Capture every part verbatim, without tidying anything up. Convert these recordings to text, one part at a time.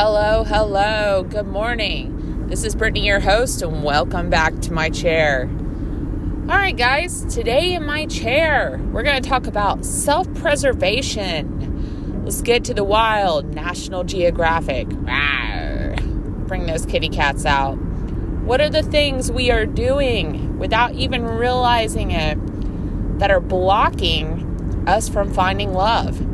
Hello, hello, good morning. This is Brittany, your host, and welcome back to my chair. All right, guys, today in my chair, we're going to talk about self-preservation. Let's get to the wild, National Geographic. Rawr. Bring those kitty cats out. What are the things we are doing without even realizing it that are blocking us from finding love?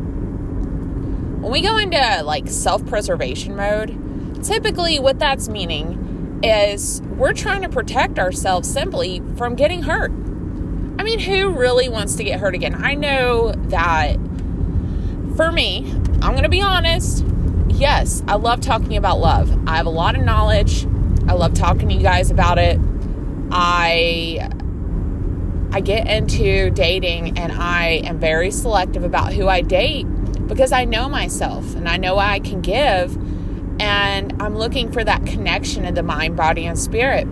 When we go into like self-preservation mode, typically what that's meaning is we're trying to protect ourselves simply from getting hurt. I mean, who really wants to get hurt again? I know that for me, I'm going to be honest. Yes, I love talking about love. I have a lot of knowledge. I love talking to you guys about it. I I get into dating and I am very selective about who I date, because I know myself and I know I can give, and I'm looking for that connection of the mind, body, and spirit.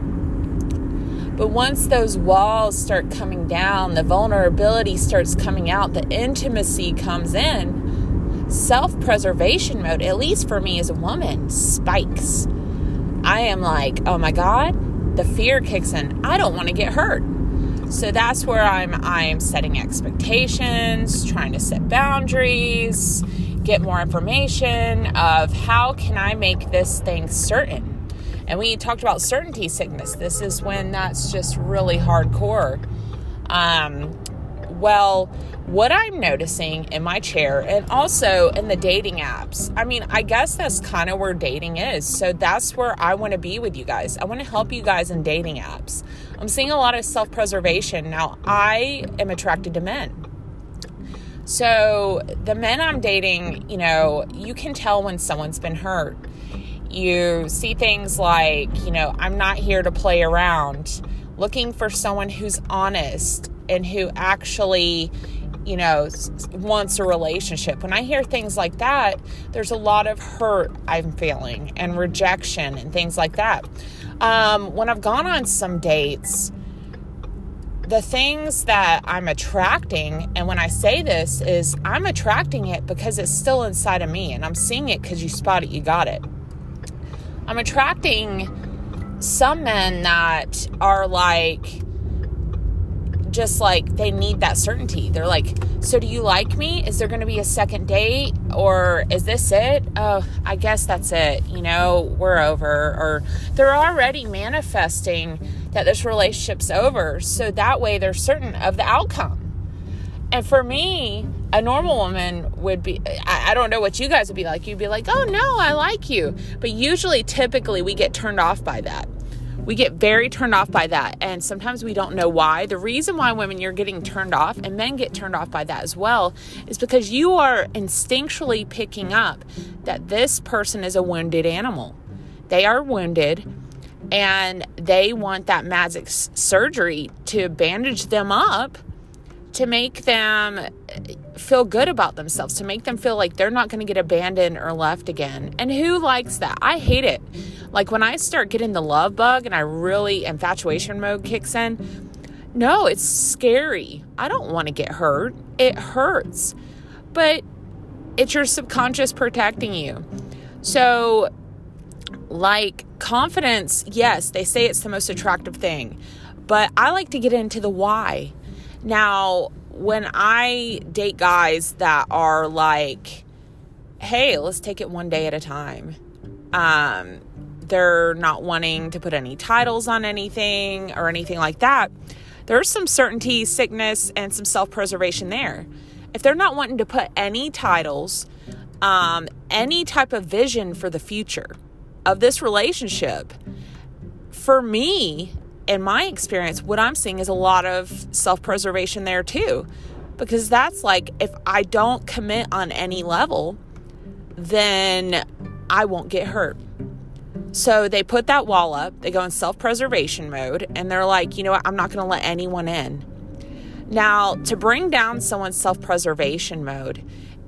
But once those walls start coming down, the vulnerability starts coming out, the intimacy comes in, self-preservation mode, at least for me as a woman, spikes. I am like, oh my God, the fear kicks in. I don't want to get hurt. So that's where I'm I'm setting expectations, trying to set boundaries, get more information of how can I make this thing certain. And we talked about certainty sickness. This is when that's just really hardcore. Um, well, what I'm noticing in my chair and also in the dating apps, I mean, I guess that's kind of where dating is. So that's where I want to be with you guys. I want to help you guys in dating apps. I'm seeing a lot of self-preservation. Now, I am attracted to men. So the men I'm dating, you know, you can tell when someone's been hurt. You see things like, you know, I'm not here to play around. Looking for someone who's honest and who actually, you know, wants a relationship. When I hear things like that, there's a lot of hurt I'm feeling and rejection and things like that. Um, when I've gone on some dates, the things that I'm attracting, and when I say this is I'm attracting it because it's still inside of me, and I'm seeing it because you spot it, you got it. I'm attracting some men that are like, just like they need that certainty. They're like, so do you like me? Is there going to be a second date, or is this it? Oh, I guess that's it. You know, we're over. Or they're already manifesting that this relationship's over. So that way they're certain of the outcome. And for me, a normal woman would be, I, I don't know what you guys would be like. You'd be like, oh no, I like you. But usually, typically we get turned off by that. We get very turned off by that. And sometimes we don't know why. The reason why women, you're getting turned off, and men get turned off by that as well, is because you are instinctually picking up that this person is a wounded animal. They are wounded and they want that magic s- surgery to bandage them up, to make them feel good about themselves, to make them feel like they're not going to get abandoned or left again. And who likes that? I hate it. Like when I start getting the love bug and I really, infatuation mode kicks in, no, it's scary. I don't want to get hurt. It hurts. But it's your subconscious protecting you. So like confidence, yes, they say it's the most attractive thing. But I like to get into the why. Now, when I date guys that are like, hey, let's take it one day at a time. Um, they're not wanting to put any titles on anything or anything like that. There's some certainty sickness and some self-preservation there. If they're not wanting to put any titles, um, any type of vision for the future of this relationship, for me, in my experience, what I'm seeing is a lot of self-preservation there too, because that's like, if I don't commit on any level, then I won't get hurt. So they put that wall up, they go in self-preservation mode, and they're like, you know what, I'm not going to let anyone in. Now, to bring down someone's self-preservation mode,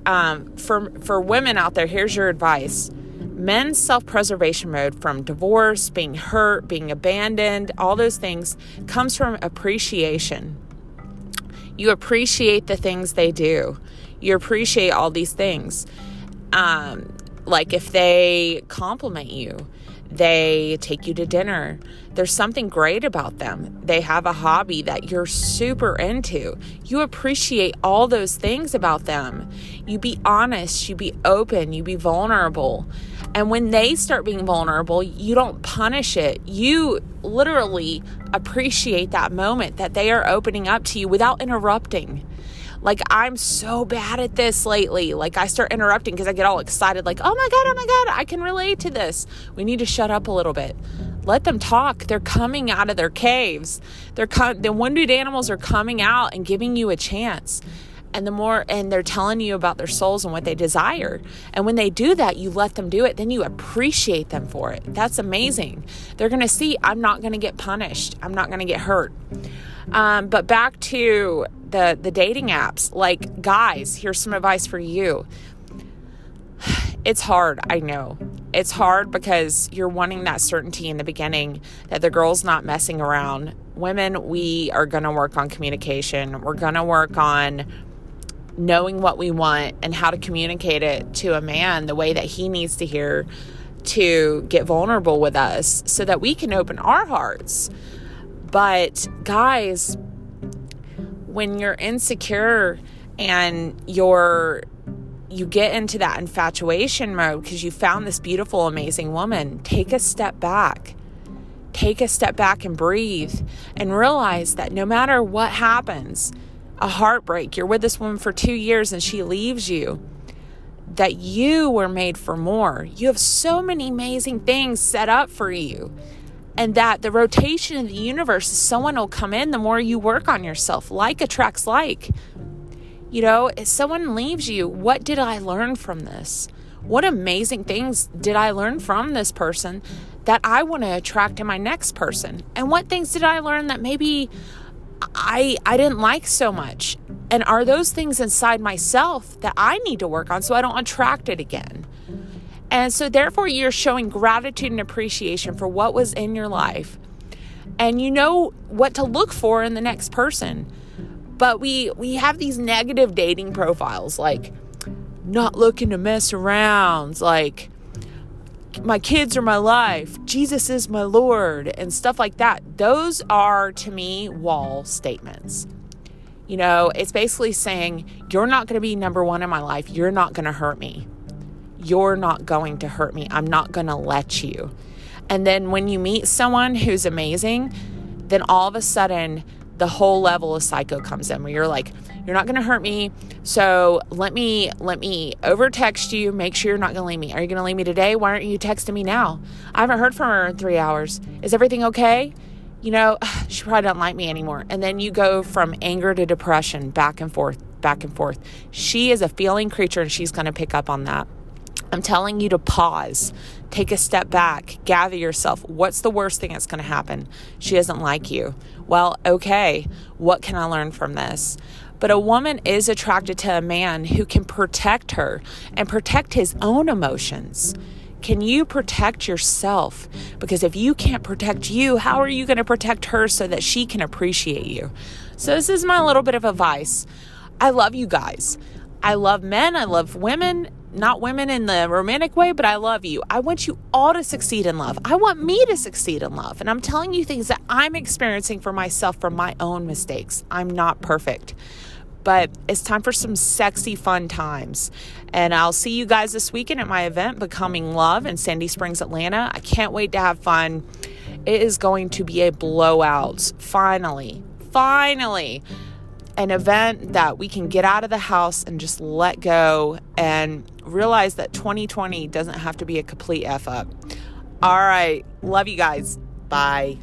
um, for, for women out there, here's your advice. Men's self-preservation mode from divorce, being hurt, being abandoned, all those things comes from appreciation. You appreciate the things they do. You appreciate all these things. Um, Like if they compliment you, they take you to dinner, there's something great about them. They have a hobby that you're super into. You appreciate all those things about them. You be honest, you be open, you be vulnerable. And when they start being vulnerable, you don't punish it. You literally appreciate that moment that they are opening up to you without interrupting. Like, I'm so bad at this lately. Like, I start interrupting because I get all excited. Like, oh my God, oh my God, I can relate to this. We need to shut up a little bit. Let them talk. They're coming out of their caves. They're com- the wounded animals are coming out and giving you a chance. And the more, and they're telling you about their souls and what they desire. And when they do that, you let them do it. Then you appreciate them for it. That's amazing. They're going to see, I'm not going to get punished. I'm not going to get hurt. Um, but back to the, the dating apps, like guys, here's some advice for you. It's hard. I know it's hard because you're wanting that certainty in the beginning that the girl's not messing around. Women, we are going to work on communication. We're going to work on knowing what we want and how to communicate it to a man the way that he needs to hear to get vulnerable with us so that we can open our hearts. But guys, when you're insecure and you're you get into that infatuation mode because you found this beautiful, amazing woman, take a step back. Take a step back and breathe and realize that no matter what happens, a heartbreak, you're with this woman for two years and she leaves you, that you were made for more. You have so many amazing things set up for you. And that the rotation of the universe is someone will come in the more you work on yourself. Like attracts like. You know, if someone leaves you, what did I learn from this? What amazing things did I learn from this person that I want to attract in my next person? And what things did I learn that maybe I I didn't like so much? And are those things inside myself that I need to work on so I don't attract it again? And so therefore you're showing gratitude and appreciation for what was in your life. And you know what to look for in the next person. But we we have these negative dating profiles, like not looking to mess around, like my kids are my life, Jesus is my Lord, and stuff like that. Those are, to me, wall statements. You know, it's basically saying, you're not going to be number one in my life. You're not going to hurt me. You're not going to hurt me. I'm not going to let you. And then when you meet someone who's amazing, then all of a sudden the whole level of psycho comes in where you're like, you're not going to hurt me. So let me, let me over text you. Make sure you're not going to leave me. Are you going to leave me today? Why aren't you texting me now? I haven't heard from her in three hours. Is everything okay? You know, she probably doesn't like me anymore. And then you go from anger to depression, back and forth, back and forth. She is a feeling creature and she's going to pick up on that. I'm telling you to pause, take a step back, gather yourself. What's the worst thing that's going to happen? She doesn't like you. Well, okay, what can I learn from this? But a woman is attracted to a man who can protect her and protect his own emotions. Can you protect yourself? Because if you can't protect you, how are you going to protect her so that she can appreciate you? So this is my little bit of advice. I love you guys. I love men. I love women. Not women in the romantic way, but I love you. I want you all to succeed in love. I want me to succeed in love. And I'm telling you things that I'm experiencing for myself from my own mistakes. I'm not perfect, but it's time for some sexy, fun times. And I'll see you guys this weekend at my event, Becoming Love in Sandy Springs, Atlanta. I can't wait to have fun. It is going to be a blowout. Finally, finally. An event that we can get out of the house and just let go and realize that twenty twenty doesn't have to be a complete F up. All right. Love you guys. Bye.